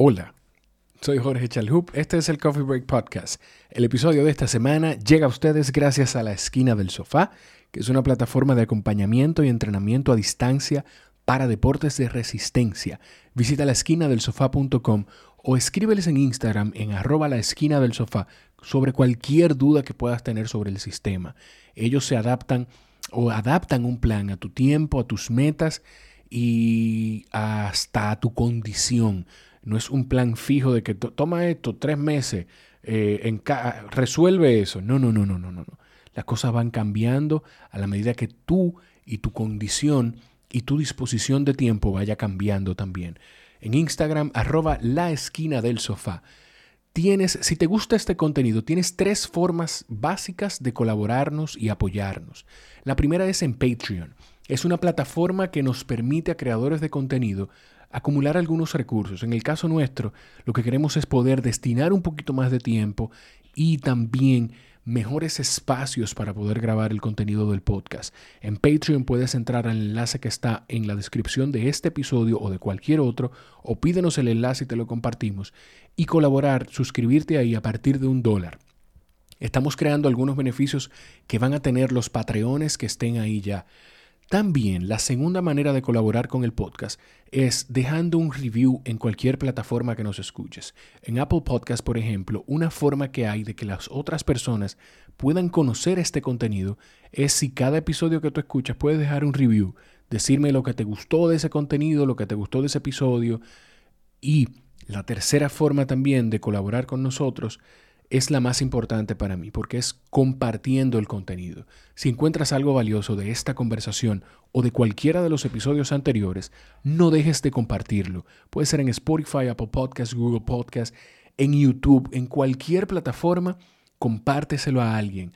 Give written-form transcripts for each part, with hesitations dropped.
Hola, soy Jorge Chalhup, este es el Coffee Break Podcast. El episodio de esta semana llega a ustedes gracias a La Esquina del Sofá, que es una plataforma de acompañamiento y entrenamiento a distancia para deportes de resistencia. Visita laesquinadelsofá.com o escríbeles en Instagram en @laesquinadelsofá sobre cualquier duda que puedas tener sobre el sistema. Ellos se adaptan o adaptan un plan a tu tiempo, a tus metas y hasta a tu condición. No es un plan fijo de que toma esto 3 meses, resuelve eso. No. Las cosas van cambiando a la medida que tú y tu condición y tu disposición de tiempo vaya cambiando también. En Instagram, @laesquinadelsofá. Si te gusta este contenido, tienes 3 formas básicas de colaborarnos y apoyarnos. La primera es en Patreon. Es una plataforma que nos permite a creadores de contenido acumular algunos recursos. En el caso nuestro, lo que queremos es poder destinar un poquito más de tiempo y también mejores espacios para poder grabar el contenido del podcast. En Patreon puedes entrar al enlace que está en la descripción de este episodio o de cualquier otro, o pídenos el enlace y te lo compartimos, y colaborar, suscribirte ahí a partir de $1. Estamos creando algunos beneficios que van a tener los patreones que estén ahí ya. También la segunda manera de colaborar con el podcast es dejando un review en cualquier plataforma que nos escuches. En Apple Podcast, por ejemplo, una forma que hay de que las otras personas puedan conocer este contenido es si cada episodio que tú escuchas puedes dejar un review, decirme lo que te gustó de ese contenido, lo que te gustó de ese episodio. Y la tercera forma también de colaborar con nosotros es la más importante para mí, porque es compartiendo el contenido. Si encuentras algo valioso de esta conversación o de cualquiera de los episodios anteriores, no dejes de compartirlo. Puede ser en Spotify, Apple Podcasts, Google Podcasts, en YouTube, en cualquier plataforma, compárteselo a alguien.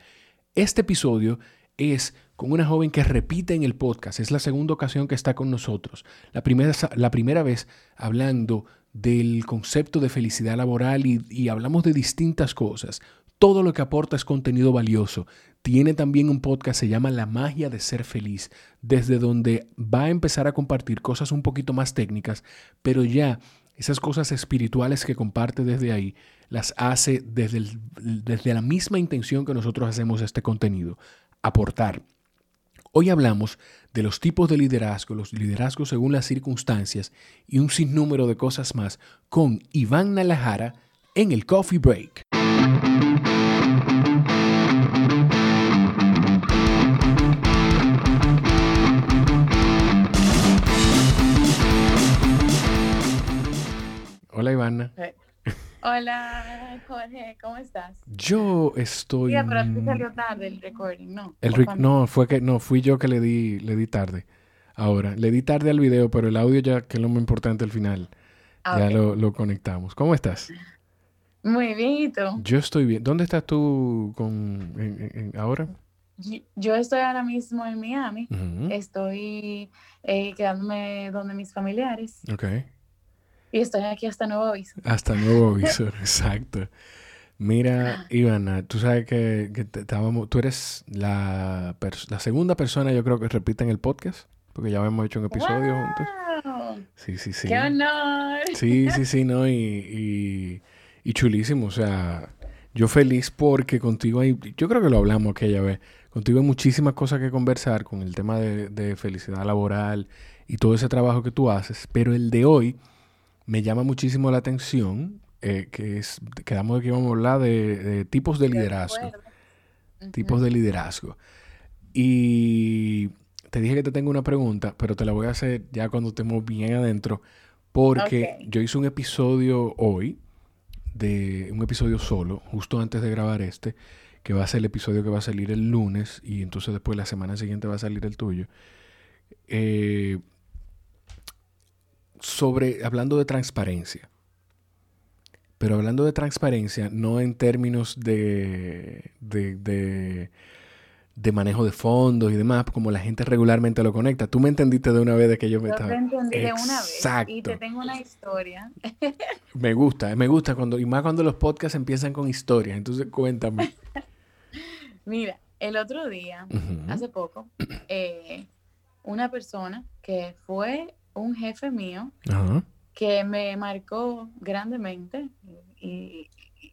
Este episodio es con una joven que repite en el podcast. Es la segunda ocasión que está con nosotros. La primera vez hablando del concepto de felicidad laboral y hablamos de distintas cosas. Todo lo que aporta es contenido valioso. Tiene también un podcast, se llama La Magia de Ser Feliz, desde donde va a empezar a compartir cosas un poquito más técnicas, pero ya esas cosas espirituales que comparte desde ahí, las hace desde la misma intención que nosotros hacemos este contenido, aportar. Hoy hablamos de los tipos de liderazgo, los liderazgos según las circunstancias y un sinnúmero de cosas más con Ivana Lajara en el Coffee Break. Hola Ivana. Hola Jorge, ¿cómo estás? Yo estoy... Mira, pero es que salió tarde el recording, ¿no? Fui yo que le di tarde. Ahora, le di tarde al video, pero el audio ya, que es lo más importante al final, okay. Ya lo conectamos. ¿Cómo estás? Muy bien, ¿y tú? Yo estoy bien. ¿Dónde estás tú ahora? Yo estoy ahora mismo en Miami. Uh-huh. Estoy quedándome donde mis familiares. Okay. Y estoy aquí hasta nuevo aviso. Hasta nuevo aviso, exacto. Mira, Ivana, tú sabes que tú eres la segunda persona, yo creo, que repite en el podcast, porque ya hemos hecho un episodio juntos. Sí. ¡Qué honor! Sí, no, y chulísimo. O sea, yo feliz porque contigo hay, yo creo que lo hablamos aquella vez, contigo hay muchísimas cosas que conversar con el tema de felicidad laboral y todo ese trabajo que tú haces, pero el de hoy me llama muchísimo la atención, quedamos de que íbamos a hablar de tipos de liderazgo. Uh-huh. Tipos de liderazgo. Y te dije que te tengo una pregunta, pero te la voy a hacer ya cuando estemos bien adentro, porque okay. Yo hice un episodio hoy, un episodio solo, justo antes de grabar este, que va a ser el episodio que va a salir el lunes, y entonces después la semana siguiente va a salir el tuyo. Hablando de transparencia, pero hablando de transparencia no en términos de manejo de fondos y demás, como la gente regularmente lo conecta. Tú me entendiste de una vez de que yo me estaba... Yo te entendí de una vez y te tengo una historia. Me gusta, y más cuando los podcasts empiezan con historias, entonces cuéntame. Mira, el otro día, uh-huh, hace poco, una persona que fue un jefe mío, uh-huh, que me marcó grandemente y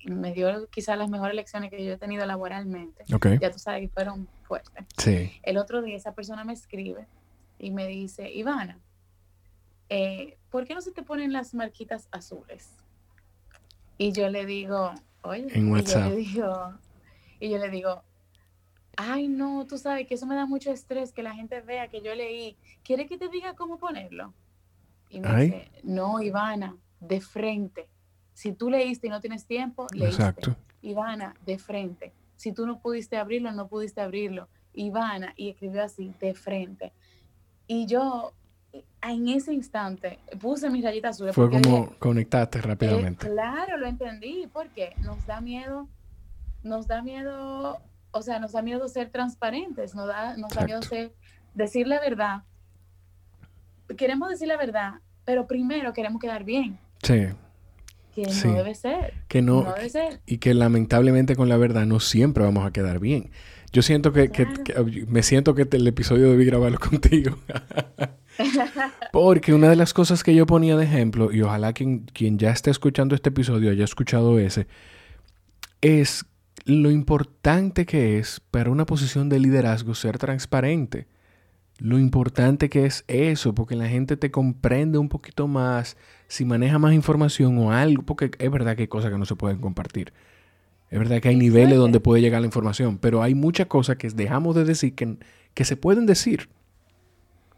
me dio quizás las mejores lecciones que yo he tenido laboralmente. Okay. Ya tú sabes que fueron fuertes. Sí. El otro día esa persona me escribe y me dice, Ivana, ¿por qué no se te ponen las marquitas azules? Y yo le digo, oye, y yo le digo, ay no, tú sabes que eso me da mucho estrés, que la gente vea que yo leí. ¿Quieres que te diga cómo ponerlo? Y me dice, no, Ivana, de frente. Si tú leíste y no tienes tiempo, leíste. Exacto. Ivana, de frente. Si tú no pudiste abrirlo, no pudiste abrirlo. Ivana, y escribió así, de frente. Y yo, en ese instante, puse mis rayitas azules. Fue como dije, conectaste rápidamente. Claro, lo entendí. ¿Por qué? Nos da miedo ser transparentes. Nos da miedo decir la verdad. Queremos decir la verdad, pero primero queremos quedar bien. Sí. Que no debe ser. Y que lamentablemente con la verdad no siempre vamos a quedar bien. Yo siento que el episodio debí grabarlo contigo. Porque una de las cosas que yo ponía de ejemplo, y ojalá quien ya esté escuchando este episodio haya escuchado ese, es lo importante que es para una posición de liderazgo ser transparente. Lo importante que es eso, porque la gente te comprende un poquito más, si maneja más información o algo, porque es verdad que hay cosas que no se pueden compartir. Es verdad que hay niveles donde puede llegar la información, pero hay muchas cosas que dejamos de decir que se pueden decir.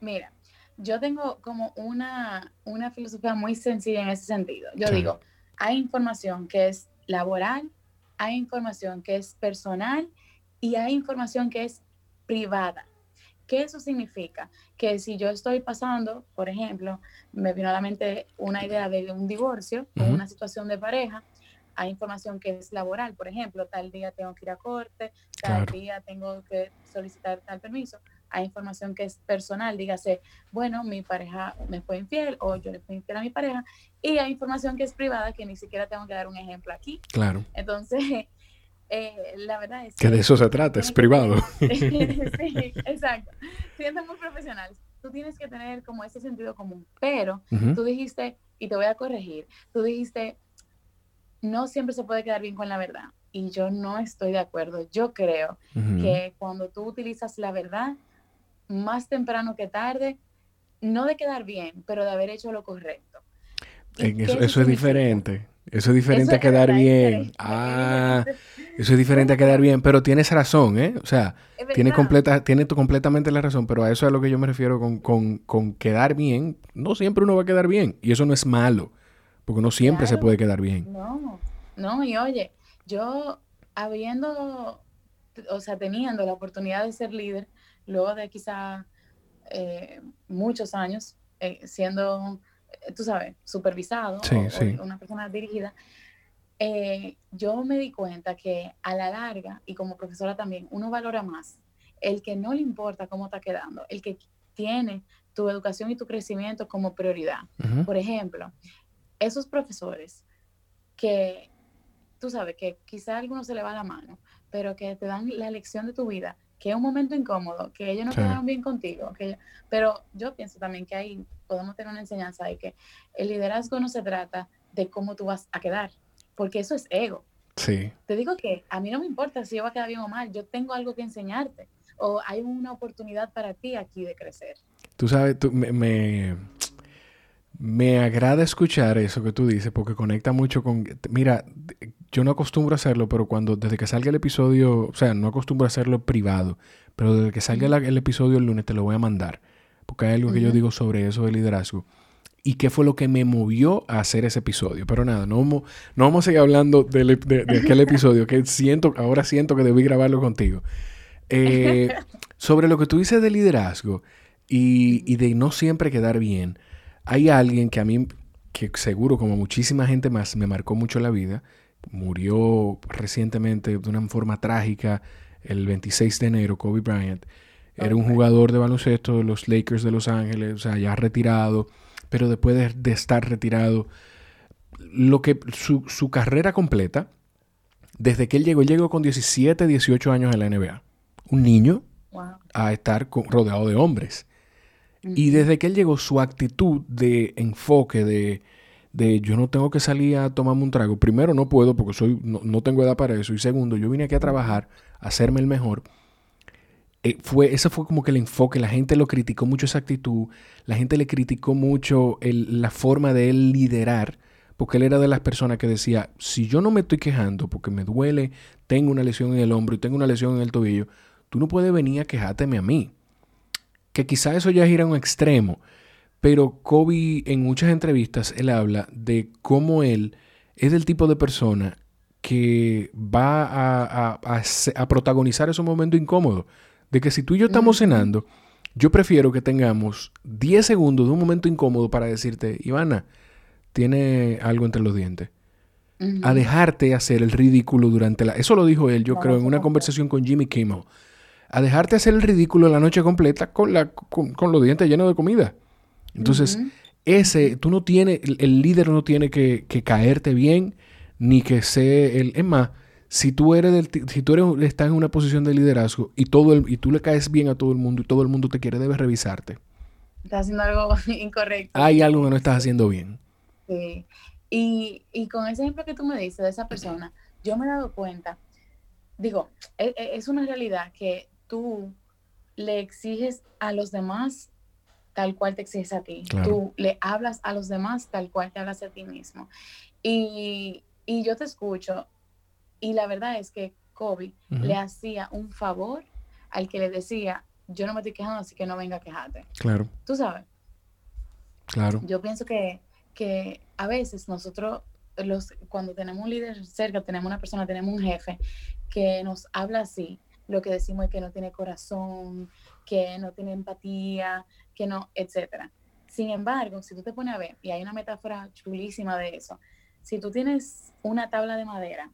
Mira, yo tengo como una filosofía muy sencilla en ese sentido. Yo digo, hay información que es laboral, hay información que es personal y hay información que es privada. ¿Qué eso significa? Que si yo estoy pasando, por ejemplo, me vino a la mente una idea de un divorcio, o una situación de pareja, hay información que es laboral, por ejemplo, tal día tengo que ir a corte, tal día tengo que solicitar tal permiso. Hay información que es personal, dígase, bueno, mi pareja me fue infiel o yo le fui infiel a mi pareja. Y hay información que es privada, que ni siquiera tengo que dar un ejemplo aquí. Claro. Entonces, la verdad es que de eso se trata, es privado. Sí, exacto. Siendo muy profesional, tú tienes que tener como ese sentido común. Pero tú dijiste, y te voy a corregir, tú dijiste, no siempre se puede quedar bien con la verdad. Y yo no estoy de acuerdo. Yo creo que cuando tú utilizas la verdad, más temprano que tarde, no de quedar bien, pero de haber hecho lo correcto. Eso es diferente. Eso es diferente a quedar bien. Ah, eso es diferente a quedar bien, pero tienes razón, ¿eh? O sea, tienes completamente la razón, pero a eso es a lo que yo me refiero con quedar bien. No siempre uno va a quedar bien, y eso no es malo, porque no siempre se puede quedar bien. No, y oye, yo teniendo la oportunidad de ser líder, luego de quizá muchos años siendo, tú sabes, supervisado o una persona dirigida, yo me di cuenta que a la larga, y como profesora también, uno valora más el que no le importa cómo está quedando, el que tiene tu educación y tu crecimiento como prioridad. Por ejemplo, esos profesores que, tú sabes, que quizá a algunos se le va la mano, pero que te dan la lección de tu vida, que es un momento incómodo, que ellos no quedaron bien contigo. Pero yo pienso también que ahí podemos tener una enseñanza de que el liderazgo no se trata de cómo tú vas a quedar, porque eso es ego. Sí. Te digo que a mí no me importa si yo voy a quedar bien o mal, yo tengo algo que enseñarte, o hay una oportunidad para ti aquí de crecer. Tú sabes, me agrada escuchar eso que tú dices, porque conecta mucho con... Mira... Yo no acostumbro a hacerlo, pero desde que salga el episodio, o sea, no acostumbro a hacerlo privado, pero desde que salga el episodio el lunes te lo voy a mandar, porque hay algo que yo digo sobre eso de liderazgo y qué fue lo que me movió a hacer ese episodio. Pero nada, no vamos a seguir hablando de aquel episodio que ahora siento que debí grabarlo contigo. Sobre lo que tú dices de liderazgo y de no siempre quedar bien, hay alguien que a mí, que seguro como muchísima gente más, me marcó mucho la vida. Murió recientemente de una forma trágica el 26 de enero, Kobe Bryant. Era un jugador de baloncesto de los Lakers de Los Ángeles, o sea, ya retirado, pero después de estar retirado, su carrera completa, desde que él llegó con 17, 18 años en la NBA. Un niño a estar rodeado de hombres. Y desde que él llegó, su actitud de enfoque, de yo no tengo que salir a tomarme un trago. Primero, no puedo porque no tengo edad para eso. Y segundo, yo vine aquí a trabajar, a hacerme el mejor. Ese fue como que el enfoque. La gente lo criticó mucho esa actitud. La gente le criticó mucho la forma de él liderar. Porque él era de las personas que decía, si yo no me estoy quejando porque me duele, tengo una lesión en el hombro y tengo una lesión en el tobillo, tú no puedes venir a quejárteme a mí. Que quizá eso ya gira a un extremo, pero Kobe en muchas entrevistas, él habla de cómo él es del tipo de persona que va a protagonizar esos momentos incómodos. De que si tú y yo estamos cenando, yo prefiero que tengamos 10 segundos de un momento incómodo para decirte, Ivana, tiene algo entre los dientes. A dejarte hacer el ridículo durante la... Eso lo dijo él, yo creo, en una conversación con Jimmy Kimmel. A dejarte hacer el ridículo la noche completa con los dientes llenos de comida. Entonces, el líder no tiene que caerte bien, ni que sea el... Es más, si tú estás en una posición de liderazgo y tú le caes bien a todo el mundo y todo el mundo te quiere, debes revisarte. Estás haciendo algo incorrecto. Hay algo que no estás haciendo bien. Sí. Y con ese ejemplo que tú me dices de esa persona, yo me he dado cuenta, digo, es una realidad que tú le exiges a los demás tal cual te exiges a ti. Claro. Tú le hablas a los demás tal cual te hablas a ti mismo. Y yo te escucho, y la verdad es que Kobe le hacía un favor al que le decía, yo no me estoy quejando, así que no venga a quejarte. Claro. Tú sabes. Claro. Yo pienso que a veces nosotros, cuando tenemos un líder cerca, tenemos una persona, tenemos un jefe, que nos habla así, lo que decimos es que no tiene corazón, que no tiene empatía, que no, etcétera. Sin embargo, si tú te pones a ver, y hay una metáfora chulísima de eso, si tú tienes una tabla de madera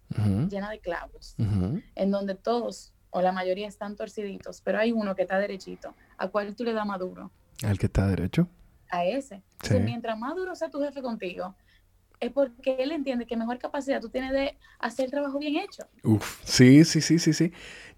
llena de clavos, en donde todos, o la mayoría, están torciditos, pero hay uno que está derechito, ¿a cuál tú le das más duro? ¿Al que está derecho? A ese. Sí. Entonces, mientras más duro sea tu jefe contigo, es porque él entiende que mejor capacidad tú tienes de hacer el trabajo bien hecho. Uf, sí.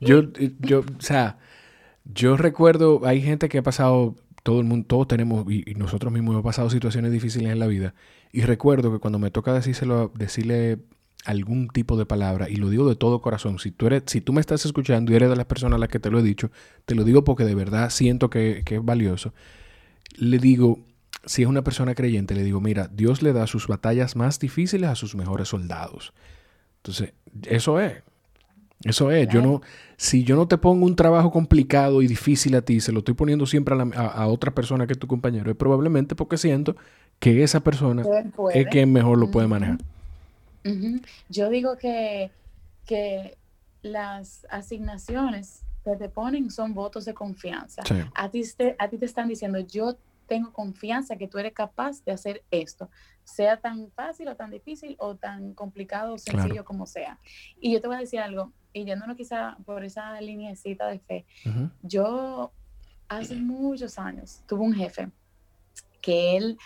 Yo recuerdo, hay gente que ha pasado, todo el mundo, todos tenemos, y nosotros mismos hemos pasado situaciones difíciles en la vida. Y recuerdo que cuando me toca decirle algún tipo de palabra, y lo digo de todo corazón, si tú me estás escuchando y eres de las personas a las que te lo he dicho, te lo digo porque de verdad siento que es valioso. Le digo, si es una persona creyente, le digo, mira, Dios le da sus batallas más difíciles a sus mejores soldados. Entonces, eso es. Claro. Si yo no te pongo un trabajo complicado y difícil a ti, se lo estoy poniendo siempre a otra persona que es tu compañero, es probablemente porque siento que esa persona es quien mejor lo puede manejar. Yo digo que las asignaciones que te ponen son votos de confianza. Sí. A ti te están diciendo, yo tengo confianza que tú eres capaz de hacer esto, sea tan fácil o tan difícil o tan complicado o sencillo como sea. Y yo te voy a decir algo, y yéndonos quizá por esa lineecita de fe, yo hace muchos años tuve un jefe que él,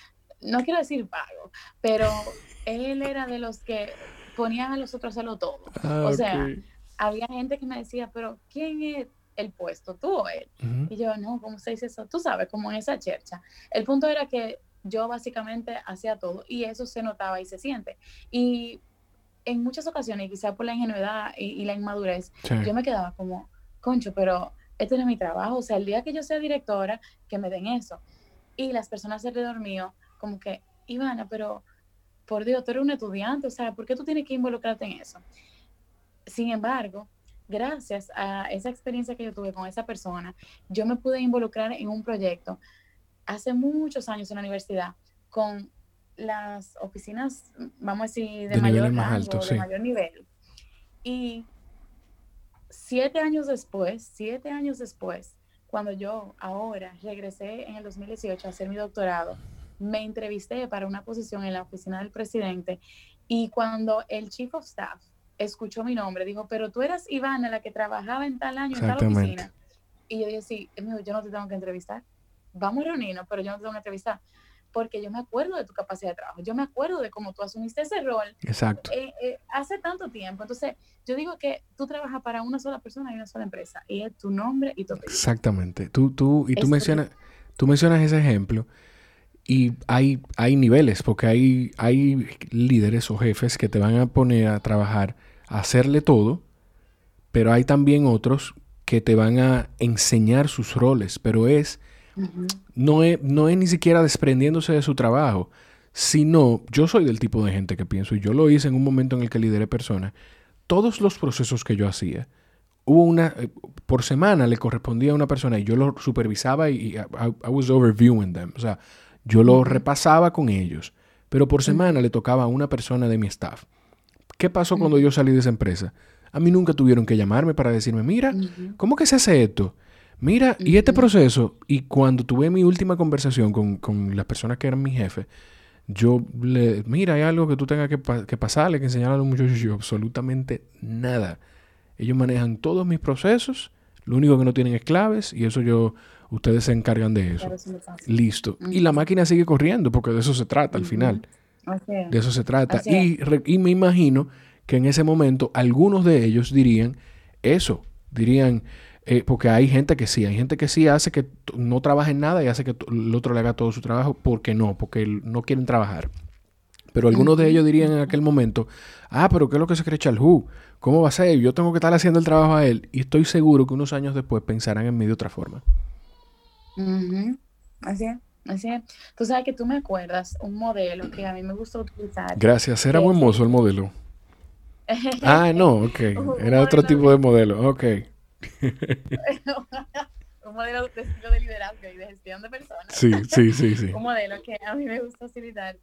no quiero decir vago, pero él era de los que ponían a los otros a hacerlo todo. O sea, había gente que me decía, pero ¿quién es el puesto, tú o él? Y yo, no, ¿cómo se dice eso? Tú sabes, como en esa chercha. El punto era que yo básicamente hacía todo, y eso se notaba y se siente. Y en muchas ocasiones, quizá por la ingenuidad y la inmadurez, yo me quedaba como, concho, pero este no es mi trabajo. O sea, el día que yo sea directora, que me den eso. Y las personas alrededor mío, como que, Ivana, pero por Dios, tú eres un estudiante, o sea, ¿por qué tú tienes que involucrarte en eso? Sin embargo, gracias a esa experiencia que yo tuve con esa persona, yo me pude involucrar en un proyecto hace muchos años en la universidad con las oficinas, vamos a decir, de mayor rango, más alto, de mayor nivel. Y 7 años después, cuando yo ahora regresé en el 2018 a hacer mi doctorado, me entrevisté para una posición en la oficina del presidente, y cuando el chief of staff escuchó mi nombre, dijo, pero tú eras Ivana, la que trabajaba en tal año en tal oficina. Y yo dije, sí. Él me dijo, yo no te tengo que entrevistar. Vamos a reunirnos, pero yo no te tengo que entrevistar. Porque yo me acuerdo de tu capacidad de trabajo. Yo me acuerdo de cómo tú asumiste ese rol. Exacto. Hace tanto tiempo. Entonces, yo digo que tú trabajas para una sola persona y una sola empresa. Y es tu nombre y tu apellido. Exactamente. Tú mencionas... Tú mencionas ese ejemplo y hay niveles, porque hay líderes o jefes que te van a poner a trabajar, a hacerle todo, pero hay también otros que te van a enseñar sus roles, pero no es ni siquiera desprendiéndose de su trabajo, sino yo soy del tipo de gente que pienso, y yo lo hice en un momento en el que lideré personas, todos los procesos que yo hacía, por semana le correspondía a una persona y yo lo supervisaba y I was overviewing them. O sea, yo lo repasaba con ellos, pero por semana le tocaba a una persona de mi staff. ¿Qué pasó cuando yo salí de esa empresa? A mí nunca tuvieron que llamarme para decirme, mira, ¿cómo que se hace esto? Mira, y este proceso. Y cuando tuve mi última conversación con las personas que eran mi jefe, mira, hay algo que tú tengas que pasarle, que enseñarle a los muchachos. Yo, absolutamente nada. Ellos manejan todos mis procesos. Lo único que no tienen es claves y eso ustedes se encargan de eso. Listo. Y la máquina sigue corriendo porque de eso se trata al final. Okay. De eso se trata. Y me imagino que en ese momento algunos de ellos dirían eso. Porque hay gente que sí hace que no trabaje en nada y hace que el otro le haga todo su trabajo porque no quieren trabajar. Pero algunos de ellos dirían en aquel momento, pero ¿qué es lo que se cree Chalhup? ¿Cómo va a ser? Yo tengo que estar haciendo el trabajo a él. Y estoy seguro que unos años después pensarán en mí de otra forma. Uh-huh. Así es, así es. Tú sabes que tú me acuerdas un modelo que a mí me gustó utilizar. Gracias, era buen mozo el modelo. No, ok. Era otro tipo de modelo, ok. Un modelo de estilo de liderazgo y de gestión de personas. Sí. Un modelo que a mí me gusta utilizar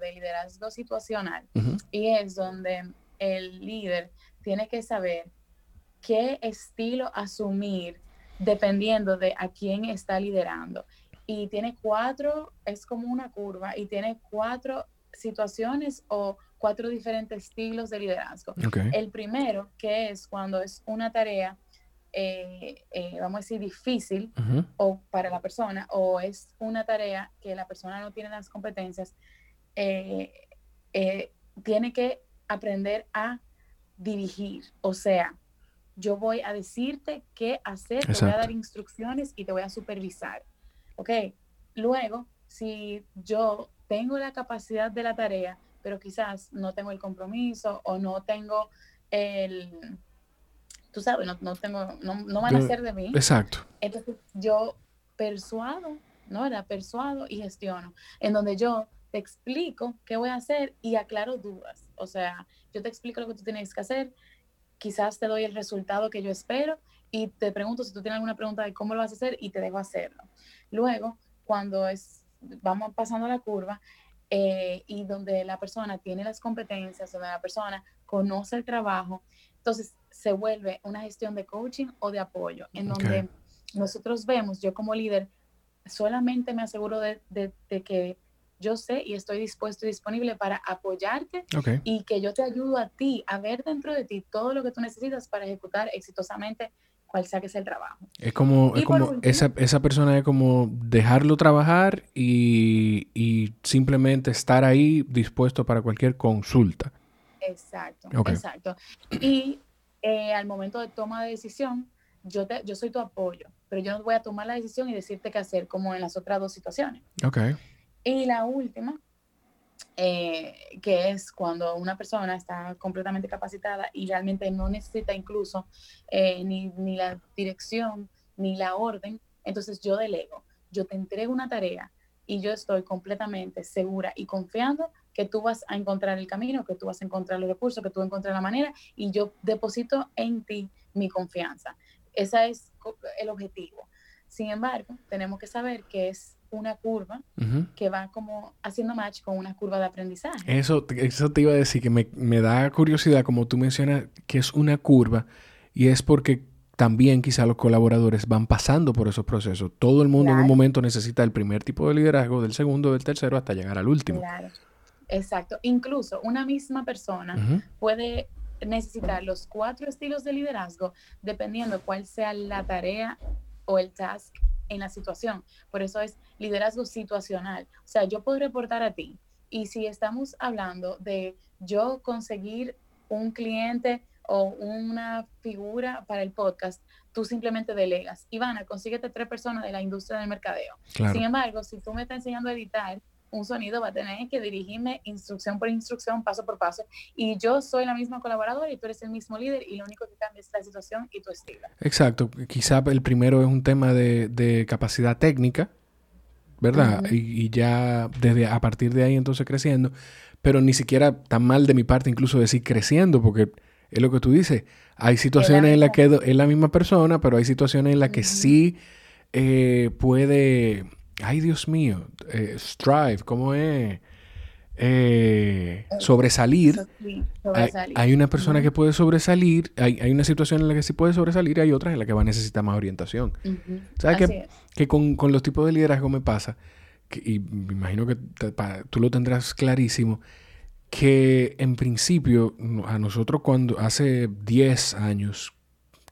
de liderazgo situacional. Uh-huh. Y es donde el líder tiene que saber qué estilo asumir dependiendo de a quién está liderando. Y tiene es como una curva, y tiene 4 situaciones o 4 diferentes estilos de liderazgo. Okay. El primero, que es cuando es una tarea vamos a decir difícil, uh-huh, o para la persona, o es una tarea que la persona no tiene las competencias, tiene que aprender a dirigir. O sea, yo voy a decirte qué hacer, exacto, te voy a dar instrucciones y te voy a supervisar, ¿ok? Luego, si yo tengo la capacidad de la tarea, pero quizás no tengo el compromiso o no tengo el... Tú sabes, no van a ser de mí. Exacto. Entonces yo persuado y gestiono, en donde yo te explico qué voy a hacer y aclaro dudas. O sea, yo te explico lo que tú tienes que hacer, quizás te doy el resultado que yo espero y te pregunto si tú tienes alguna pregunta de cómo lo vas a hacer y te dejo hacerlo. Luego, cuando vamos pasando la curva, y donde la persona tiene las competencias, donde la persona conoce el trabajo, entonces se vuelve una gestión de coaching o de apoyo, en donde nosotros vemos, yo como líder, solamente me aseguro de que yo sé y estoy dispuesto y disponible para apoyarte, y que yo te ayudo a ti a ver dentro de ti todo lo que tú necesitas para ejecutar exitosamente cual sea que sea el trabajo. Esa persona es como dejarlo trabajar y simplemente estar ahí dispuesto para cualquier consulta. Exacto. Y al momento de toma de decisión, yo soy tu apoyo, pero yo no voy a tomar la decisión y decirte qué hacer, como en las otras 2 situaciones. Okay. Y la última, que es cuando una persona está completamente capacitada y realmente no necesita incluso ni la dirección ni la orden, entonces yo delego, yo te entrego una tarea y yo estoy completamente segura y confiando que tú vas a encontrar el camino, que tú vas a encontrar los recursos, que tú vas a encontrar la manera, y yo deposito en ti mi confianza. Ese es el objetivo. Sin embargo, tenemos que saber que es una curva, uh-huh, que va como haciendo match con una curva de aprendizaje. Eso te iba a decir, que me da curiosidad, como tú mencionas, que es una curva, y es porque también quizá los colaboradores van pasando por esos procesos. Todo el mundo, claro, en un momento necesita el primer tipo de liderazgo, del segundo, del tercero, hasta llegar al último. Claro. Exacto. Incluso una misma persona, uh-huh, puede necesitar los 4 estilos de liderazgo dependiendo cuál sea la tarea o el task en la situación. Por eso es liderazgo situacional. O sea, yo puedo reportar a ti. Y si estamos hablando de yo conseguir un cliente o una figura para el podcast, tú simplemente delegas. Ivana, consíguete 3 personas de la industria del mercadeo. Claro. Sin embargo, si tú me estás enseñando a editar un sonido, va a tener que dirigirme instrucción por instrucción, paso por paso, y yo soy la misma colaboradora y tú eres el mismo líder, y lo único que cambia es la situación y tu estilo. Exacto. Quizá el primero es un tema de capacidad técnica, ¿verdad? Uh-huh. Y ya desde a partir de ahí entonces creciendo, pero ni siquiera tan mal de mi parte incluso decir creciendo, porque es lo que tú dices, hay situaciones en las que es la misma persona, pero hay situaciones en las que uh-huh. sí puede... Ay, Dios mío, strive, ¿cómo es? Sobresalir. Sobresalir. Hay una persona uh-huh. que puede sobresalir, hay una situación en la que sí puede sobresalir y hay otras en la que va a necesitar más orientación. Uh-huh. ¿Sabes qué? Que con los tipos de liderazgo me pasa, y me imagino que tú lo tendrás clarísimo, que en principio a nosotros cuando hace 10 años,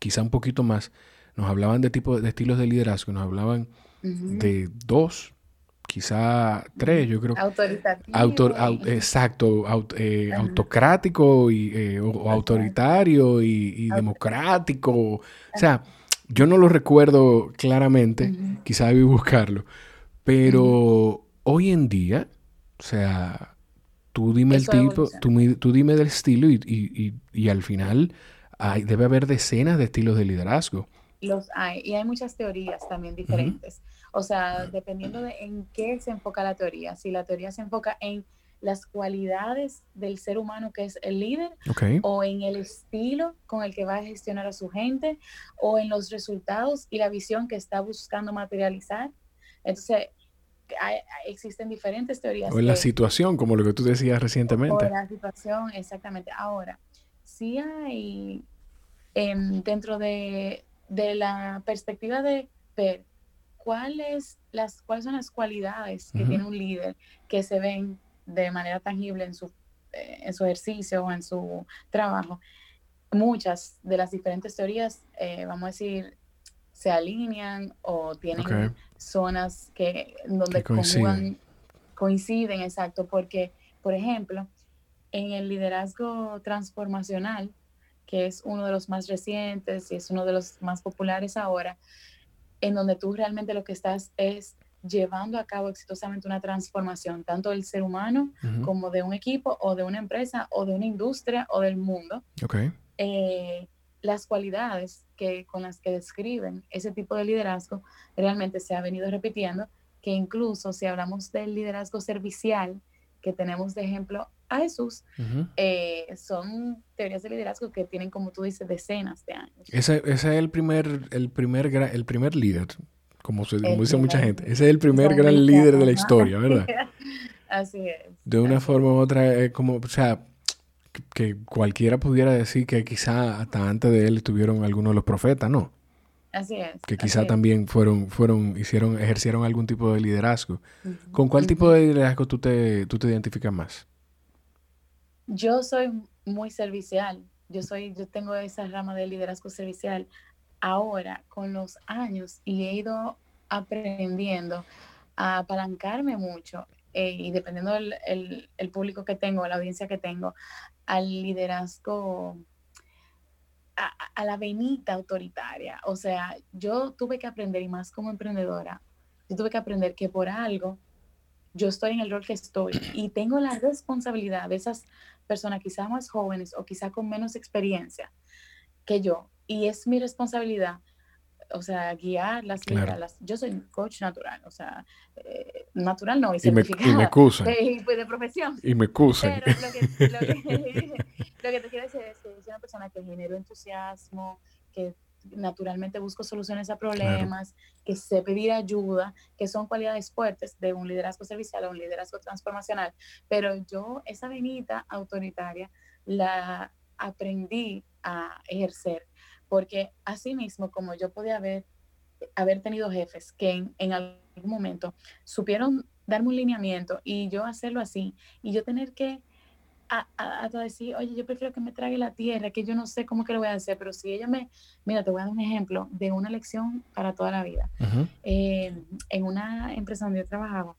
quizá un poquito más, nos hablaban de tipos de estilos de liderazgo, nos hablaban uh-huh. de 2, quizá 3, yo creo. Autoritativo. Exacto, autocrático y, o autoritario y democrático. O sea, yo no lo recuerdo claramente, uh-huh. quizá debí buscarlo, pero uh-huh. hoy en día, o sea, tú dime el tipo, tú dime del estilo y al final debe haber decenas de estilos de liderazgo. Los hay, y hay muchas teorías también diferentes. Uh-huh. O sea, dependiendo de en qué se enfoca la teoría. Si la teoría se enfoca en las cualidades del ser humano que es el líder, okay. o en el estilo con el que va a gestionar a su gente, o en los resultados y la visión que está buscando materializar. Entonces, existen diferentes teorías. O en la situación, como lo que tú decías recientemente. O la situación, exactamente. Ahora, sí hay dentro de la perspectiva de ver cuáles son las cualidades que uh-huh. tiene un líder que se ven de manera tangible en su ejercicio o en su trabajo. Muchas de las diferentes teorías, vamos a decir, se alinean o tienen okay. zonas donde coinciden, exacto, porque, por ejemplo, en el liderazgo transformacional, que es uno de los más recientes y es uno de los más populares ahora, en donde tú realmente lo que estás es llevando a cabo exitosamente una transformación, tanto del ser humano uh-huh. como de un equipo o de una empresa o de una industria o del mundo. Okay. Las cualidades con las que describen ese tipo de liderazgo realmente se ha venido repitiendo, que incluso si hablamos del liderazgo servicial, que tenemos de ejemplo a Jesús, uh-huh. Son teorías de liderazgo que tienen, como tú dices, decenas de años. Ese es el primer líder, como dice mucha gente. Ese es el primer gran líder de la historia, ¿verdad? Así es. De una forma u otra, o sea, que cualquiera pudiera decir que quizá hasta antes de él estuvieron algunos de los profetas, ¿no? Así es. Que quizá también ejercieron algún tipo de liderazgo. Uh-huh. ¿Con cuál uh-huh. tipo de liderazgo tú te identificas más? Yo soy muy servicial. Yo tengo esa rama de liderazgo servicial. Ahora, con los años, y he ido aprendiendo a apalancarme mucho, y dependiendo del público que tengo, la audiencia que tengo, al liderazgo, a la venita autoritaria. O sea, yo tuve que aprender, y más como emprendedora, yo tuve que aprender que por algo yo estoy en el rol que estoy y tengo la responsabilidad de esas personas quizás más jóvenes o quizás con menos experiencia que yo. Y es mi responsabilidad, o sea, guiarlas, claro. Guiarlas. Yo soy coach natural, o sea, natural no, y certificada. Y me excusan. De profesión. Y me excusan. Pero lo que te quiero decir es que soy una persona que genero entusiasmo, que naturalmente busco soluciones a problemas, claro. que sé pedir ayuda, que son cualidades fuertes de un liderazgo servicial o un liderazgo transformacional. Pero yo esa venita autoritaria la aprendí a ejercer, porque así mismo como yo podía haber tenido jefes que en algún momento supieron darme un lineamiento y yo hacerlo así, y yo tener que hasta decir, oye, yo prefiero que me trague la tierra, que yo no sé cómo que lo voy a hacer, pero si ella mira, te voy a dar un ejemplo de una lección para toda la vida. Uh-huh. En una empresa donde yo trabajaba,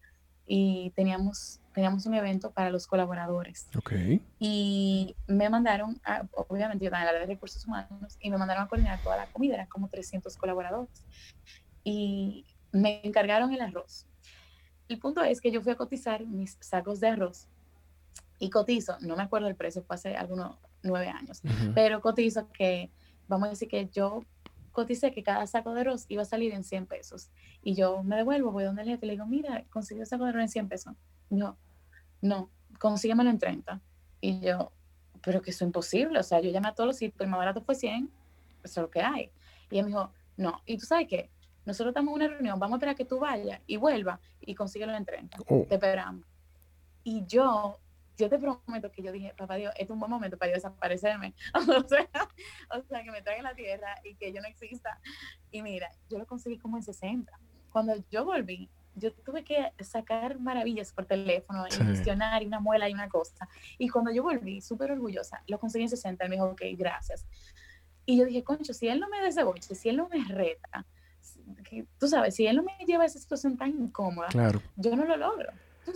y teníamos un evento para los colaboradores. Okay. Y me mandaron, obviamente yo estaba en la área de recursos humanos, y me mandaron a coordinar toda la comida, eran como 300 colaboradores. Y me encargaron el arroz. El punto es que yo fui a cotizar mis sacos de arroz y cotizo, no me acuerdo el precio, fue hace algunos 9 años, uh-huh. pero cotizo que, vamos a decir que yo coticé que cada saco de arroz iba a salir en 100 pesos. Y yo me devuelvo, voy donde el jefe, le digo, mira, conseguí un saco de arroz en 100 pesos. No, no, consíguemelo en 30. Y yo, pero que eso es imposible, o sea, yo llamé a todos los sitios, el más barato fue 100, eso es lo que hay. Y ella me dijo, no, ¿y tú sabes qué? Nosotros estamos en una reunión, vamos a esperar que tú vayas y vuelvas y consíguelo en 30. Oh. Te esperamos. Y yo te prometo que yo dije, papá Dios, este es un buen momento para yo desaparecerme. o sea, que me traigan la tierra y que yo no exista. Y mira, yo lo conseguí como en 60. Cuando yo volví, yo tuve que sacar maravillas por teléfono, sí. gestionar una muela y una cosa. Y cuando yo volví, súper orgullosa, lo conseguí en 60. Él me dijo, ok, gracias. Y yo dije, concho, si él no me desaboche, si él no me reta, que, tú sabes, si él no me lleva a esa situación tan incómoda, claro. yo no lo logro.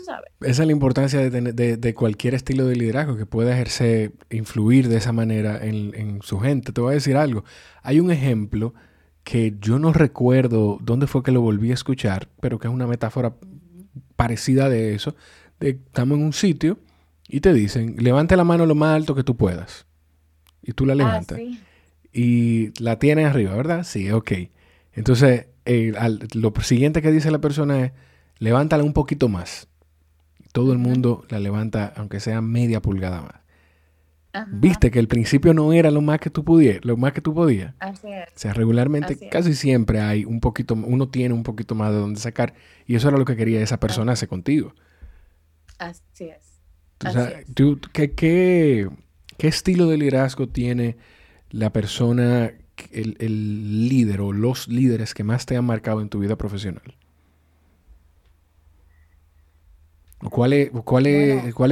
¿Sabe? Esa es la importancia de cualquier estilo de liderazgo que pueda ejercer, influir de esa manera en su gente. Te voy a decir algo. Hay un ejemplo que yo no recuerdo dónde fue que lo volví a escuchar, pero que es una metáfora parecida de eso. Estamos en un sitio y te dicen, levanta la mano lo más alto que tú puedas. Y tú la levantas. Ah, sí. Y la tienes arriba, ¿verdad? Sí, ok. Entonces, lo siguiente que dice la persona es, levántala un poquito más. Todo el mundo la levanta, aunque sea media pulgada más. Ajá. Viste que el principio no era lo más que tú podías. Así es. O sea, regularmente casi siempre hay un poquito, uno tiene un poquito más de dónde sacar. Y eso era lo que quería esa persona Así hacer contigo. Así es. Así es. Tú, ¿qué estilo de liderazgo tiene la persona, el líder o los líderes que más te han marcado en tu vida profesional? ¿Cuáles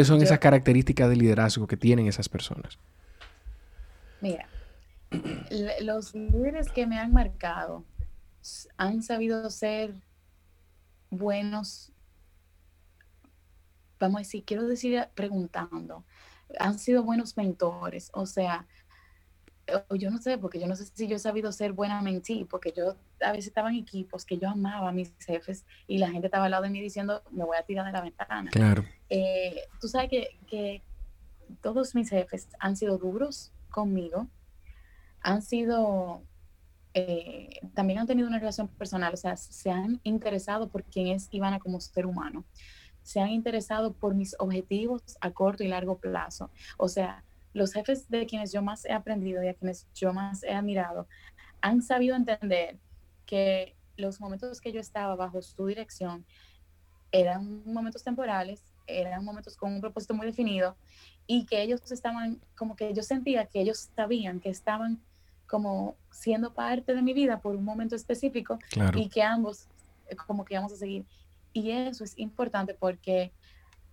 son esas características de liderazgo que tienen esas personas? Mira, los líderes que me han marcado han sabido ser buenos, vamos a decir, quiero decir preguntando, han sido buenos mentores, o sea, yo no sé, porque yo no sé si yo he sabido ser buena mentí, porque yo a veces estaba en equipos que yo amaba a mis jefes y la gente estaba al lado de mí diciendo, me voy a tirar de la ventana. Claro. Tú sabes que todos mis jefes han sido duros conmigo, han sido, también han tenido una relación personal, o sea, se han interesado por quién es Ivana como ser humano, se han interesado por mis objetivos a corto y largo plazo, o sea, los jefes de quienes yo más he aprendido y a quienes yo más he admirado han sabido entender que los momentos que yo estaba bajo su dirección eran momentos temporales, eran momentos con un propósito muy definido y que ellos estaban, como que yo sentía que ellos sabían que estaban como siendo parte de mi vida por un momento específico claro. y que ambos como que íbamos a seguir. Y eso es importante porque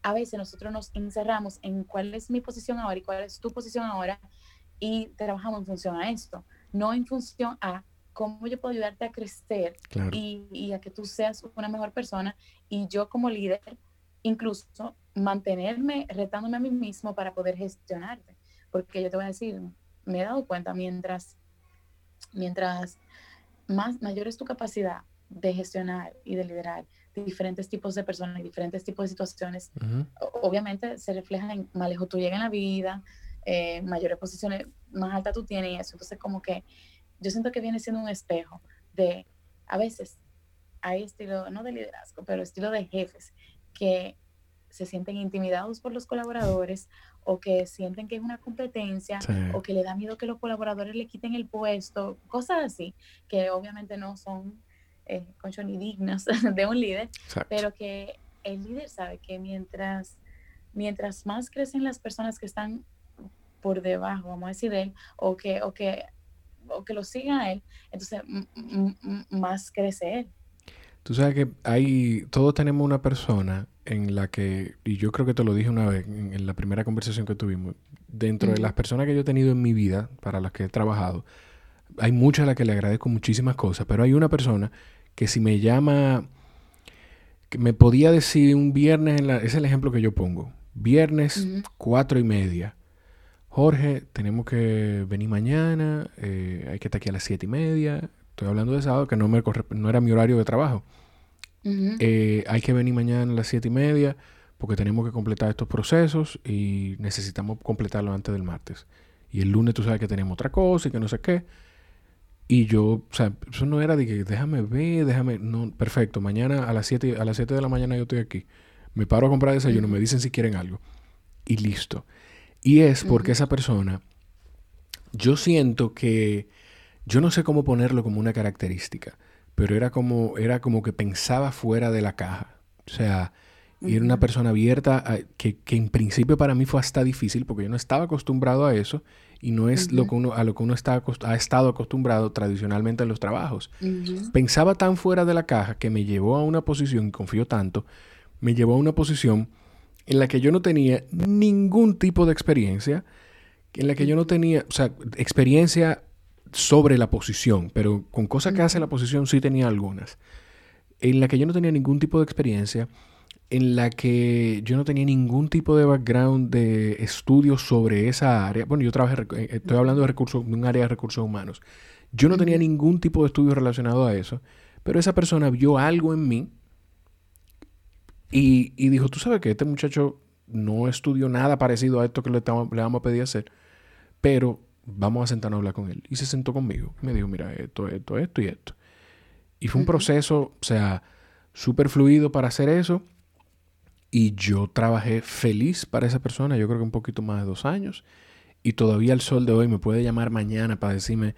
a veces nosotros nos encerramos en cuál es mi posición ahora y cuál es tu posición ahora y trabajamos en función a esto, no en función a cómo yo puedo ayudarte a crecer claro. y a que tú seas una mejor persona y yo como líder incluso mantenerme retándome a mí mismo para poder gestionarte, porque yo te voy a decir, me he dado cuenta mientras mayor es tu capacidad de gestionar y de liderar diferentes tipos de personas y diferentes tipos de situaciones, uh-huh. obviamente se refleja en más lejos tú llegas en la vida, mayores posiciones, más alta tú tienes y eso, entonces como que yo siento que viene siendo un espejo de, a veces hay estilo, no de liderazgo, pero estilo de jefes que se sienten intimidados por los colaboradores o que sienten que es una competencia sí. o que le da miedo que los colaboradores le quiten el puesto, cosas así, que obviamente no son ni dignas de un líder, exacto. pero que el líder sabe que mientras más crecen las personas que están por debajo, vamos a decir, de él, o que lo sigan a él, entonces más crece él. Tú sabes que todos tenemos una persona en la que, y yo creo que te lo dije una vez en la primera conversación que tuvimos, dentro mm. de las personas que yo he tenido en mi vida, para las que he trabajado, hay muchas a las que le agradezco muchísimas cosas, pero hay una persona que si me llama, que me podía decir un viernes, ese es el ejemplo que yo pongo, viernes 4:30. Jorge, tenemos que venir mañana, hay que estar aquí a las 7:30. Estoy hablando de sábado, que no era mi horario de trabajo. Hay que venir mañana a las 7:30 porque tenemos que completar estos procesos y necesitamos completarlo antes del martes. Y el lunes tú sabes que tenemos otra cosa y que no sé qué. Y yo, o sea, eso no era de que déjame ver, no, perfecto, mañana a las 7 de la mañana yo estoy aquí. Me paro a comprar desayuno, me dicen si quieren algo y listo. Y es porque esa persona, yo siento que, yo no sé cómo ponerlo como una característica, pero era como que pensaba fuera de la caja. O sea, era una persona abierta que en principio para mí fue hasta difícil porque yo no estaba acostumbrado a eso y no es a lo que uno ha estado acostumbrado tradicionalmente en los trabajos. Pensaba tan fuera de la caja que me llevó a una posición, y confío tanto, me llevó a una posición en la que yo no tenía ningún tipo de experiencia, en la que yo no tenía, o sea, experiencia sobre la posición, pero con cosas que hace la posición sí tenía algunas, en la que yo no tenía ningún tipo de experiencia, en la que yo no tenía ningún tipo de background de estudio sobre esa área. Bueno, yo trabajé, estoy hablando de un área de recursos humanos. Yo no tenía ningún tipo de estudio relacionado a eso, pero esa persona vio algo en mí y dijo, tú sabes que este muchacho no estudió nada parecido a esto que le vamos a pedir hacer, pero vamos a sentarnos a hablar con él. Y se sentó conmigo. Me dijo, mira, esto y esto. Y fue un proceso, o sea, súper fluido para hacer eso. Y yo trabajé feliz para esa persona. Yo creo que un poquito más de 2 años. Y todavía al sol de hoy me puede llamar mañana para decirme,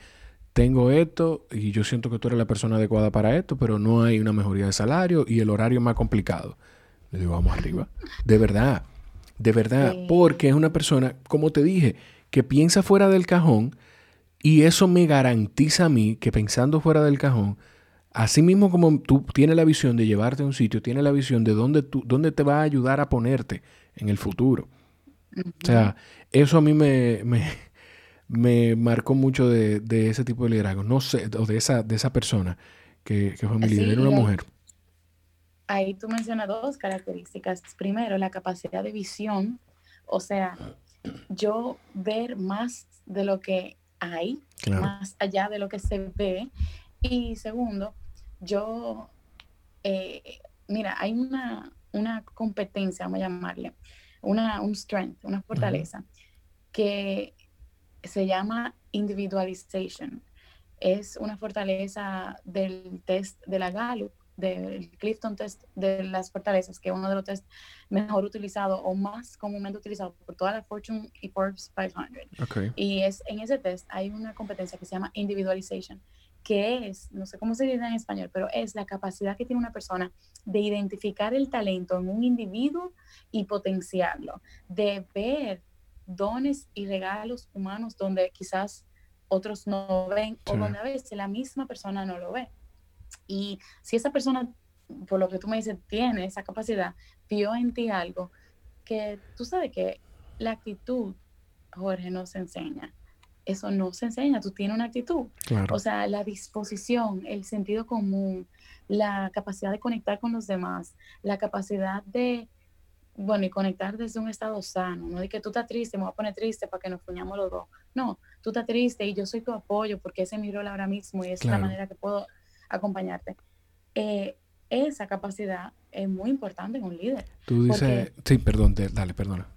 tengo esto y yo siento que tú eres la persona adecuada para esto, pero no hay una mejoría de salario y el horario es más complicado. Le digo, vamos arriba. De verdad. Sí. Porque es una persona, como te dije, que piensa fuera del cajón y eso me garantiza a mí que pensando fuera del cajón, así mismo como tú tienes la visión de llevarte a un sitio, tienes la visión de dónde te va a ayudar a ponerte en el futuro. O sea, eso a mí me marcó mucho de ese tipo de liderazgo, no sé, o de esa persona que fue mi líder, sí, era una mujer. Ahí tú mencionas 2 características. Primero, la capacidad de visión, o sea, yo ver más de lo que hay, claro, más allá de lo que se ve. Y segundo, yo, mira, hay una competencia, vamos a llamarle, un strength, una fortaleza, que se llama individualization. Es una fortaleza del test de la Gallup, del Clifton test de las fortalezas, que es uno de los test mejor utilizado o más comúnmente utilizado por toda la Fortune y Forbes 500. Okay. Y en ese test hay una competencia que se llama individualization, que es, no sé cómo se dice en español, pero es la capacidad que tiene una persona de identificar el talento en un individuo y potenciarlo, de ver dones y regalos humanos donde quizás otros no ven, sí, o donde a veces la misma persona no lo ve. Y si esa persona, por lo que tú me dices, tiene esa capacidad, vio en ti algo, que tú sabes que la actitud, Jorge, no se enseña. Eso no se enseña, tú tienes una actitud. Claro. O sea, la disposición, el sentido común, la capacidad de conectar con los demás, la capacidad de, bueno, y conectar desde un estado sano, no de que tú estás triste, me voy a poner triste para que nos fuñamos los dos. No, tú estás triste y yo soy tu apoyo porque ese es mi rol ahora mismo y es, claro, la manera que puedo acompañarte. Esa capacidad es muy importante en un líder. Tú dices, sí, perdón, dale, perdona.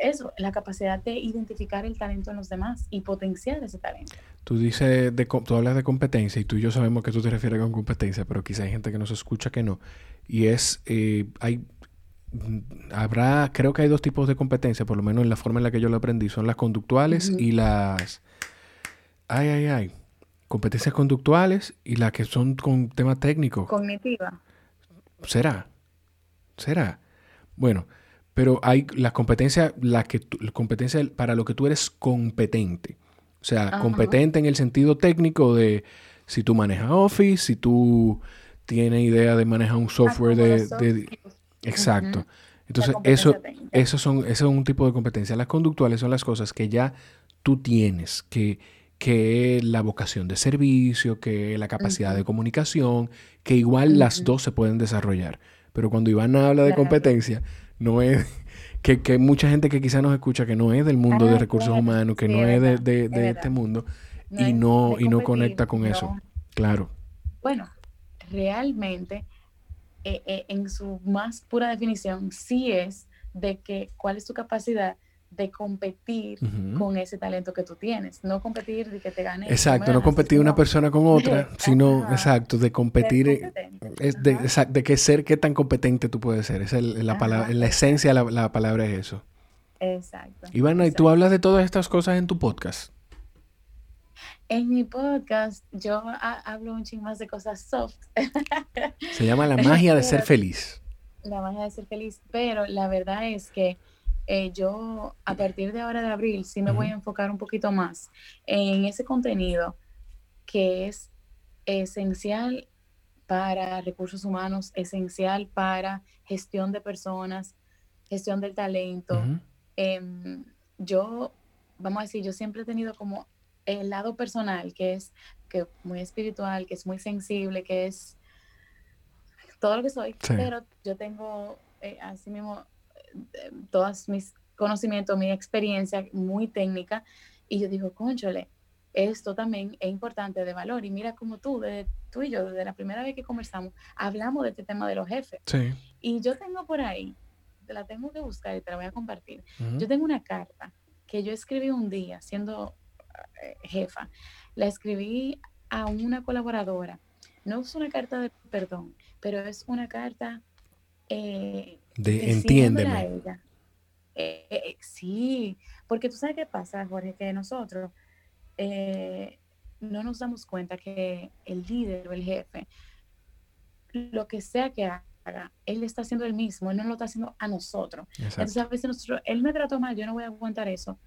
Eso, la capacidad de identificar el talento en los demás y potenciar ese talento. Tú dices, tú hablas de competencia y tú y yo sabemos que tú te refieres con competencia, pero quizá hay gente que nos escucha que no. Y es, creo que hay 2 tipos de competencia, por lo menos en la forma en la que yo lo aprendí, son las conductuales y las... competencias conductuales y las que son con tema técnico. Cognitiva. ¿Será? Bueno, pero hay las competencias, competencia para lo que tú eres competente. O sea, competente en el sentido técnico de si tú manejas Office, si tú tienes idea de manejar un software Exacto. Entonces, eso es un tipo de competencia. Las conductuales son las cosas que ya tú tienes, que la vocación de servicio, que la capacidad de comunicación, que igual las 2 se pueden desarrollar. Pero cuando Ivana habla de competencia, no es... que hay mucha gente que quizás nos escucha que no es del mundo de recursos humanos, que sí, no es de este mundo, no, y no conecta con eso. Claro. Bueno, realmente, en su más pura definición, sí es de que cuál es tu capacidad de competir con ese talento que tú tienes. No competir de que te ganes. Exacto, no competir una persona con otra, sino, exacto, de competir, es de qué ser, qué tan competente tú puedes ser. Esa es la palabra, la esencia, la palabra es eso. Exacto. Ivana, ¿y tú hablas de todas estas cosas en tu podcast? En mi podcast yo hablo un ching más de cosas soft. Se llama La Magia de Ser Feliz. La Magia de Ser Feliz, pero la verdad es que yo a partir de ahora de abril sí me voy a enfocar un poquito más en ese contenido que es esencial para recursos humanos, esencial para gestión de personas, gestión del talento. Yo, vamos a decir, yo siempre he tenido como el lado personal, que es que muy espiritual, que es muy sensible, que es todo lo que soy, pero yo tengo así mismo todos mis conocimientos, mi experiencia muy técnica, y yo digo, cónchole, esto también es importante, de valor. Y mira como tú y yo, desde la primera vez que conversamos, hablamos de este tema de los jefes. Sí. Y yo tengo por ahí, te la tengo que buscar y te la voy a compartir. Yo tengo una carta que yo escribí un día siendo jefa. La escribí a una colaboradora. No es una carta de perdón, pero es una carta... de entiéndeme. A ella. Sí, porque tú sabes qué pasa, Jorge, que nosotros no nos damos cuenta que el líder o el jefe, lo que sea que haga, él está haciendo el mismo, él no lo está haciendo a nosotros. Exacto. Entonces a veces nosotros, él me trató mal, yo no voy a aguantar eso.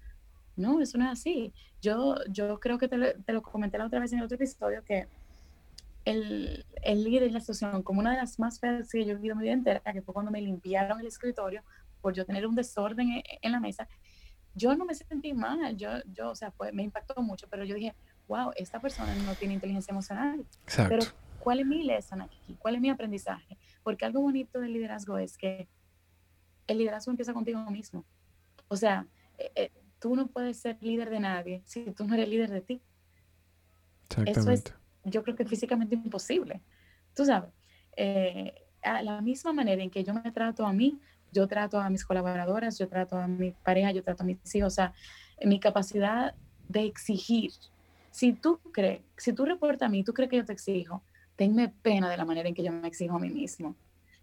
No, eso no es así. Yo creo que te lo comenté la otra vez en el otro episodio, que el líder de la situación, como una de las más feas que yo he vivido mi vida entera, que fue cuando me limpiaron el escritorio por yo tener un desorden en la mesa. Yo no me sentí mal, yo, o sea, pues, me impactó mucho, pero yo dije, wow, esta persona no tiene inteligencia emocional. Exacto. Pero, ¿cuál es mi lesson aquí? ¿Cuál es mi aprendizaje? Porque algo bonito del liderazgo es que el liderazgo empieza contigo mismo. O sea, tú no puedes ser líder de nadie si tú no eres líder de ti. Exactamente. Eso es, yo creo que es físicamente imposible. Tú sabes, a la misma manera en que yo me trato a mí, yo trato a mis colaboradoras, yo trato a mi pareja, yo trato a mis hijos. O sea, mi capacidad de exigir. Si tú reportas a mí, tú crees que yo te exijo, tenme pena de la manera en que yo me exijo a mí mismo.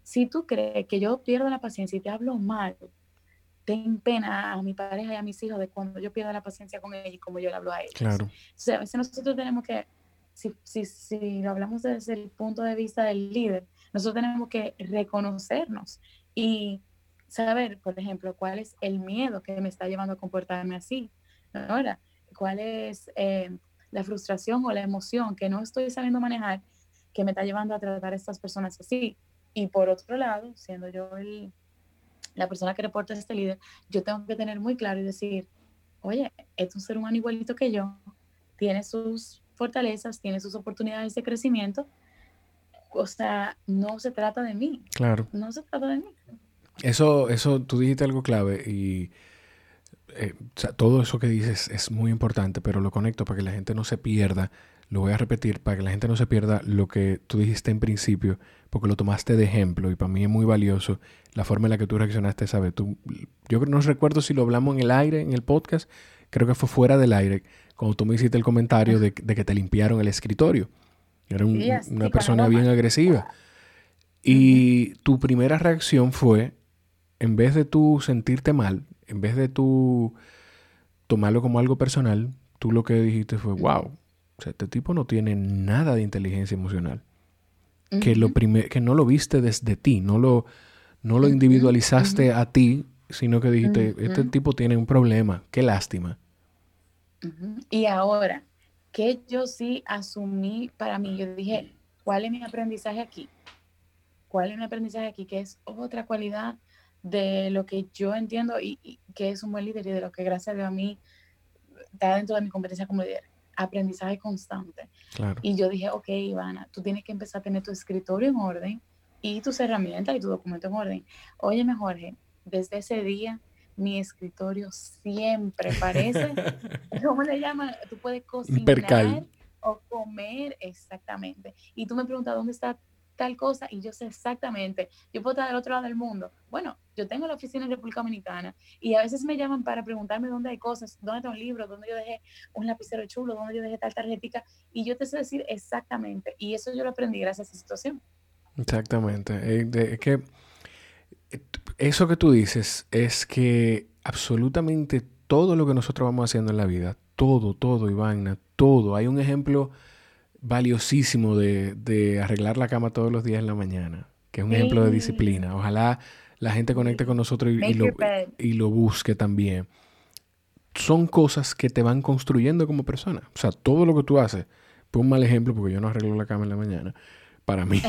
Si tú crees que yo pierdo la paciencia y te hablo mal, ten pena a mi pareja y a mis hijos de cuando yo pierdo la paciencia con ellos y como yo le hablo a ellos. Claro. O sea, a veces nosotros tenemos que... Si lo hablamos desde el punto de vista del líder, nosotros tenemos que reconocernos y saber, por ejemplo, cuál es el miedo que me está llevando a comportarme así ahora, cuál es la frustración o la emoción que no estoy sabiendo manejar que me está llevando a tratar a estas personas así. Y por otro lado, siendo yo la persona que reporta a este líder, yo tengo que tener muy claro y decir, oye, es un ser humano igualito que yo, tiene sus fortalezas, tiene sus oportunidades de crecimiento. O sea, no se trata de mí. Claro. No se trata de mí. Eso tú dijiste algo clave y o sea, todo eso que dices es muy importante, pero lo conecto para que la gente no se pierda. Lo voy a repetir para que la gente no se pierda lo que tú dijiste en principio, porque lo tomaste de ejemplo y para mí es muy valioso la forma en la que tú reaccionaste, ¿sabes? Yo no recuerdo si lo hablamos en el aire, en el podcast, creo que fue fuera del aire, cuando tú me hiciste el comentario de que te limpiaron el escritorio. Era una persona bien agresiva. Y tu primera reacción fue, en vez de tú sentirte mal, en vez de tú tomarlo como algo personal, tú lo que dijiste fue, wow, o sea, este tipo no tiene nada de inteligencia emocional. Que no lo viste desde ti, no lo individualizaste a ti, sino que dijiste, este tipo tiene un problema, qué lástima. Y ahora, que yo sí asumí para mí, yo dije, ¿cuál es mi aprendizaje aquí? ¿Cuál es mi aprendizaje aquí? Que es otra cualidad de lo que yo entiendo y que es un buen líder y de lo que gracias a Dios a mí está dentro de mi competencia como líder. Aprendizaje constante. Claro. Y yo dije, ok, Ivana, tú tienes que empezar a tener tu escritorio en orden y tus herramientas y tu documento en orden. Óyeme, Jorge, desde ese día mi escritorio siempre parece, ¿cómo le llaman? Tú puedes cocinar percal o comer, exactamente. Y tú me preguntas, ¿dónde está tal cosa? Y yo sé exactamente. Yo puedo estar del otro lado del mundo. Bueno, yo tengo la oficina en República Dominicana y a veces me llaman para preguntarme dónde hay cosas, dónde están los libros, dónde yo dejé un lapicero chulo, dónde yo dejé tal tarjetita. Y yo te sé decir exactamente. Y eso yo lo aprendí gracias a esa situación. Exactamente. Es que eso que tú dices es que absolutamente todo lo que nosotros vamos haciendo en la vida, todo, Ivana, todo. Hay un ejemplo valiosísimo de arreglar la cama todos los días en la mañana, que es un ejemplo de disciplina. Ojalá la gente conecte con nosotros y lo busque también. Son cosas que te van construyendo como persona. O sea, todo lo que tú haces, fue un mal ejemplo porque yo no arreglo la cama en la mañana. Para mí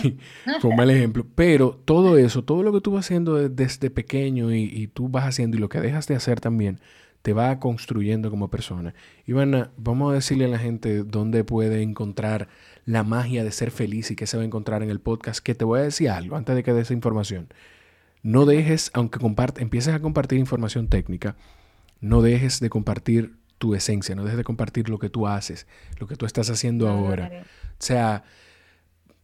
fue un mal ejemplo. Pero todo eso, todo lo que tú vas haciendo desde pequeño y tú vas haciendo y lo que dejas de hacer también, te va construyendo como persona. Ivana, vamos a decirle a la gente dónde puede encontrar la magia de ser feliz y qué se va a encontrar en el podcast. Que te voy a decir algo antes de que des información. No dejes, aunque empieces a compartir información técnica, no dejes de compartir tu esencia, no dejes de compartir lo que tú haces, lo que tú estás haciendo ahora. O sea,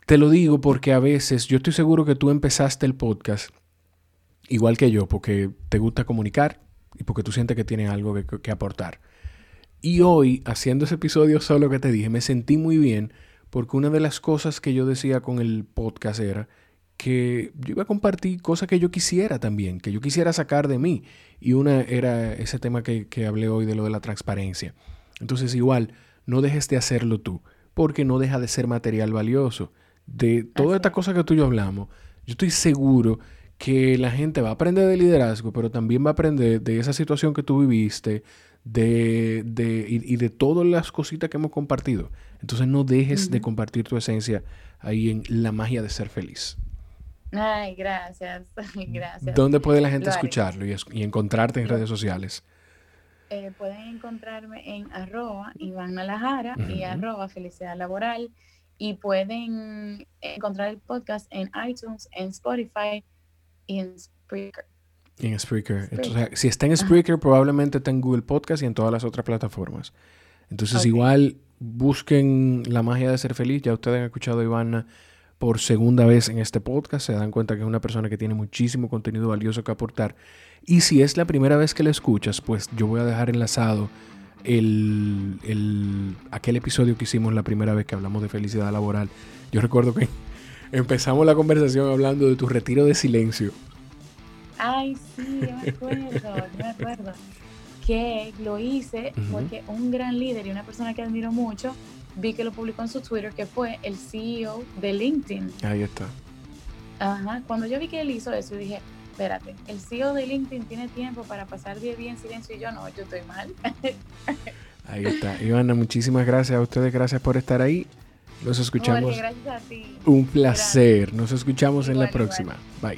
te lo digo porque a veces, yo estoy seguro que tú empezaste el podcast igual que yo, porque te gusta comunicar y porque tú sientes que tienes algo que aportar. Y hoy, haciendo ese episodio solo que te dije, me sentí muy bien porque una de las cosas que yo decía con el podcast era que yo iba a compartir cosas que yo quisiera también, que yo quisiera sacar de mí. Y una era ese tema que hablé hoy de lo de la transparencia. Entonces igual, no dejes de hacerlo tú, porque no deja de ser material valioso. De toda esta cosa que tú y yo hablamos, yo estoy seguro que la gente va a aprender de liderazgo, pero también va a aprender de esa situación que tú viviste y de todas las cositas que hemos compartido. Entonces no dejes de compartir tu esencia ahí en La Magia de Ser Feliz. Ay, gracias. ¿Dónde puede la gente escucharlo y encontrarte en redes sociales? Pueden encontrarme en @Ivana Lajara y @Felicidad Laboral. Y pueden encontrar el podcast en iTunes, en Spotify y en Spreaker. Entonces, si está en Spreaker, probablemente está en Google Podcasts y en todas las otras plataformas. Entonces, igual, busquen La Magia de Ser Feliz. Ya ustedes han escuchado a Ivana por segunda vez en este podcast. Se dan cuenta que es una persona que tiene muchísimo contenido valioso que aportar. Y si es la primera vez que la escuchas, pues yo voy a dejar enlazado aquel episodio que hicimos la primera vez que hablamos de felicidad laboral. Yo recuerdo que empezamos la conversación hablando de tu retiro de silencio. Ay, sí, yo me acuerdo que lo hice porque un gran líder y una persona que admiro mucho, vi que lo publicó en su Twitter, que fue el CEO de LinkedIn. Ahí está. Ajá, cuando yo vi que él hizo eso, dije, espérate, el CEO de LinkedIn tiene tiempo para pasar 10 días en silencio y yo estoy mal. Ahí está. Ivana, muchísimas gracias a ustedes. Gracias por estar ahí. Nos escuchamos. Jorge, gracias a ti. Un placer. Gracias. Nos escuchamos en la próxima. Bye.